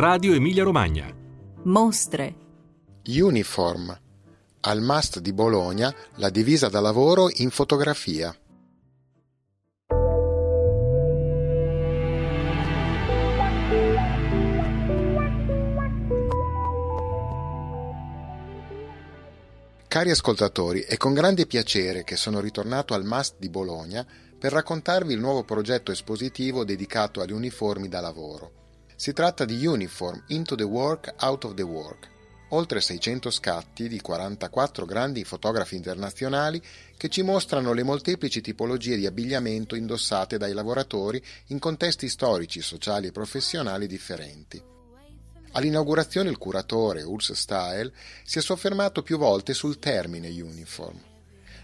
Radio Emilia Romagna. Mostre. Uniform. Al Mast di Bologna, la divisa da lavoro in fotografia. Cari ascoltatori, è con grande piacere che sono ritornato al Mast di Bologna per raccontarvi il nuovo progetto espositivo dedicato alle uniformi da lavoro. Si tratta di Uniform into the work, out of the work. Oltre 600 scatti di 44 grandi fotografi internazionali che ci mostrano le molteplici tipologie di abbigliamento indossate dai lavoratori in contesti storici, sociali e professionali differenti. All'inaugurazione il curatore Urs Stahl si è soffermato più volte sul termine uniform.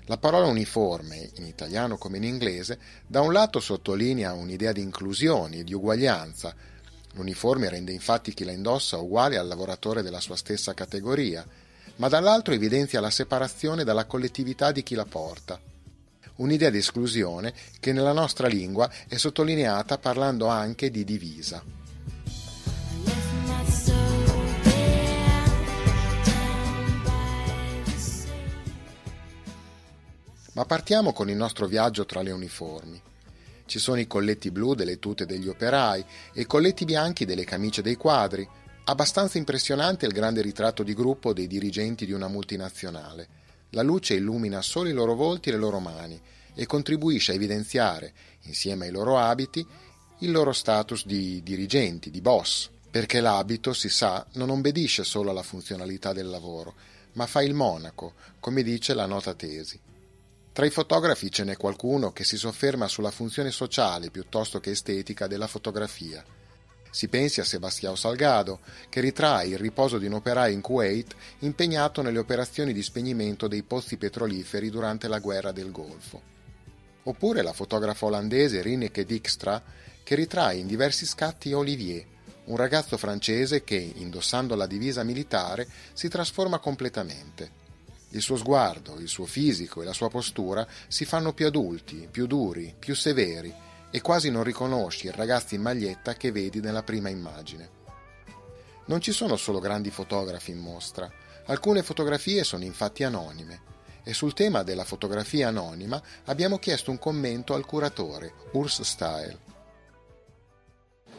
La parola uniforme, in italiano come in inglese, da un lato sottolinea un'idea di inclusione e di uguaglianza. L'uniforme rende infatti chi la indossa uguale al lavoratore della sua stessa categoria, ma dall'altro evidenzia la separazione dalla collettività di chi la porta. Un'idea di esclusione che nella nostra lingua è sottolineata parlando anche di divisa. Ma partiamo con il nostro viaggio tra le uniformi. Ci sono i colletti blu delle tute degli operai e i colletti bianchi delle camicie dei quadri. Abbastanza impressionante il grande ritratto di gruppo dei dirigenti di una multinazionale. La luce illumina solo i loro volti e le loro mani e contribuisce a evidenziare, insieme ai loro abiti, il loro status di dirigenti, di boss, perché l'abito, si sa, non obbedisce solo alla funzionalità del lavoro, ma fa il monaco, come dice la nota tesi. Tra i fotografi ce n'è qualcuno che si sofferma sulla funzione sociale piuttosto che estetica della fotografia. Si pensi a Sebastião Salgado, che ritrae il riposo di un operaio in Kuwait impegnato nelle operazioni di spegnimento dei pozzi petroliferi durante la guerra del Golfo. Oppure la fotografa olandese Rineke Dijkstra, che ritrae in diversi scatti Olivier, un ragazzo francese che, indossando la divisa militare, si trasforma completamente. Il suo sguardo, il suo fisico e la sua postura si fanno più adulti, più duri, più severi e quasi non riconosci il ragazzo in maglietta che vedi nella prima immagine. Non ci sono solo grandi fotografi in mostra, alcune fotografie sono infatti anonime e sul tema della fotografia anonima abbiamo chiesto un commento al curatore Urs Stahl.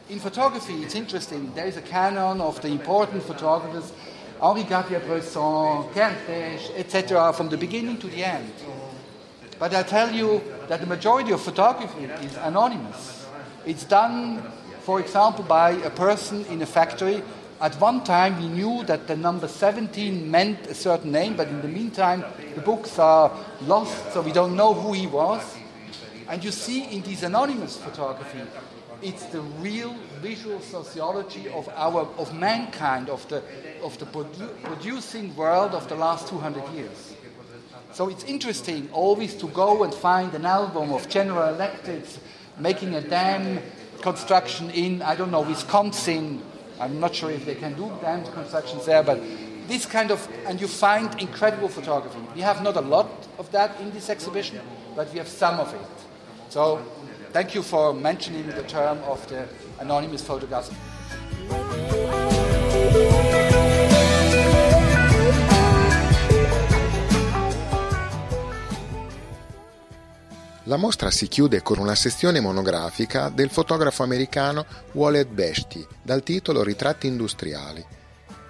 In photography it's interesting, there is a canon of the important photographers Henri Cartier-Bresson, Kerntesch, etc., from the beginning to the end. But I tell you that the majority of photography is anonymous. It's done, for example, by a person in a factory. At one time we knew that the number 17 meant a certain name, but in the meantime the books are lost, so we don't know who he was. And you see in these anonymous photography, it's the real visual sociology of mankind, of the producing world of the last 200 years. So it's interesting always to go and find an album of General Electric making a dam construction in, I don't know, Wisconsin. I'm not sure if they can do dam constructions there, but this kind of, and you find incredible photography. We have not a lot of that in this exhibition, but we have some of it. So thank you for mentioning the term of the anonymous photographs. La mostra si chiude con una sessione monografica del fotografo americano Walead Beshty, dal titolo Ritratti industriali.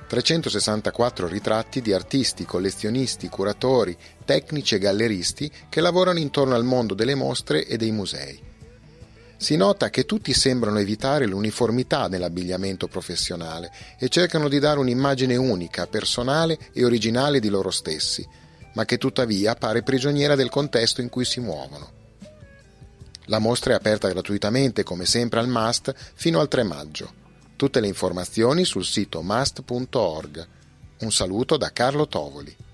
364 ritratti di artisti, collezionisti, curatori, tecnici e galleristi che lavorano intorno al mondo delle mostre e dei musei. Si nota che tutti sembrano evitare l'uniformità nell'abbigliamento professionale e cercano di dare un'immagine unica, personale e originale di loro stessi, ma che tuttavia pare prigioniera del contesto in cui si muovono. La mostra è aperta gratuitamente, come sempre, al Mast fino al 3 maggio. Tutte le informazioni sul sito mast.org. Un saluto da Carlo Tovoli.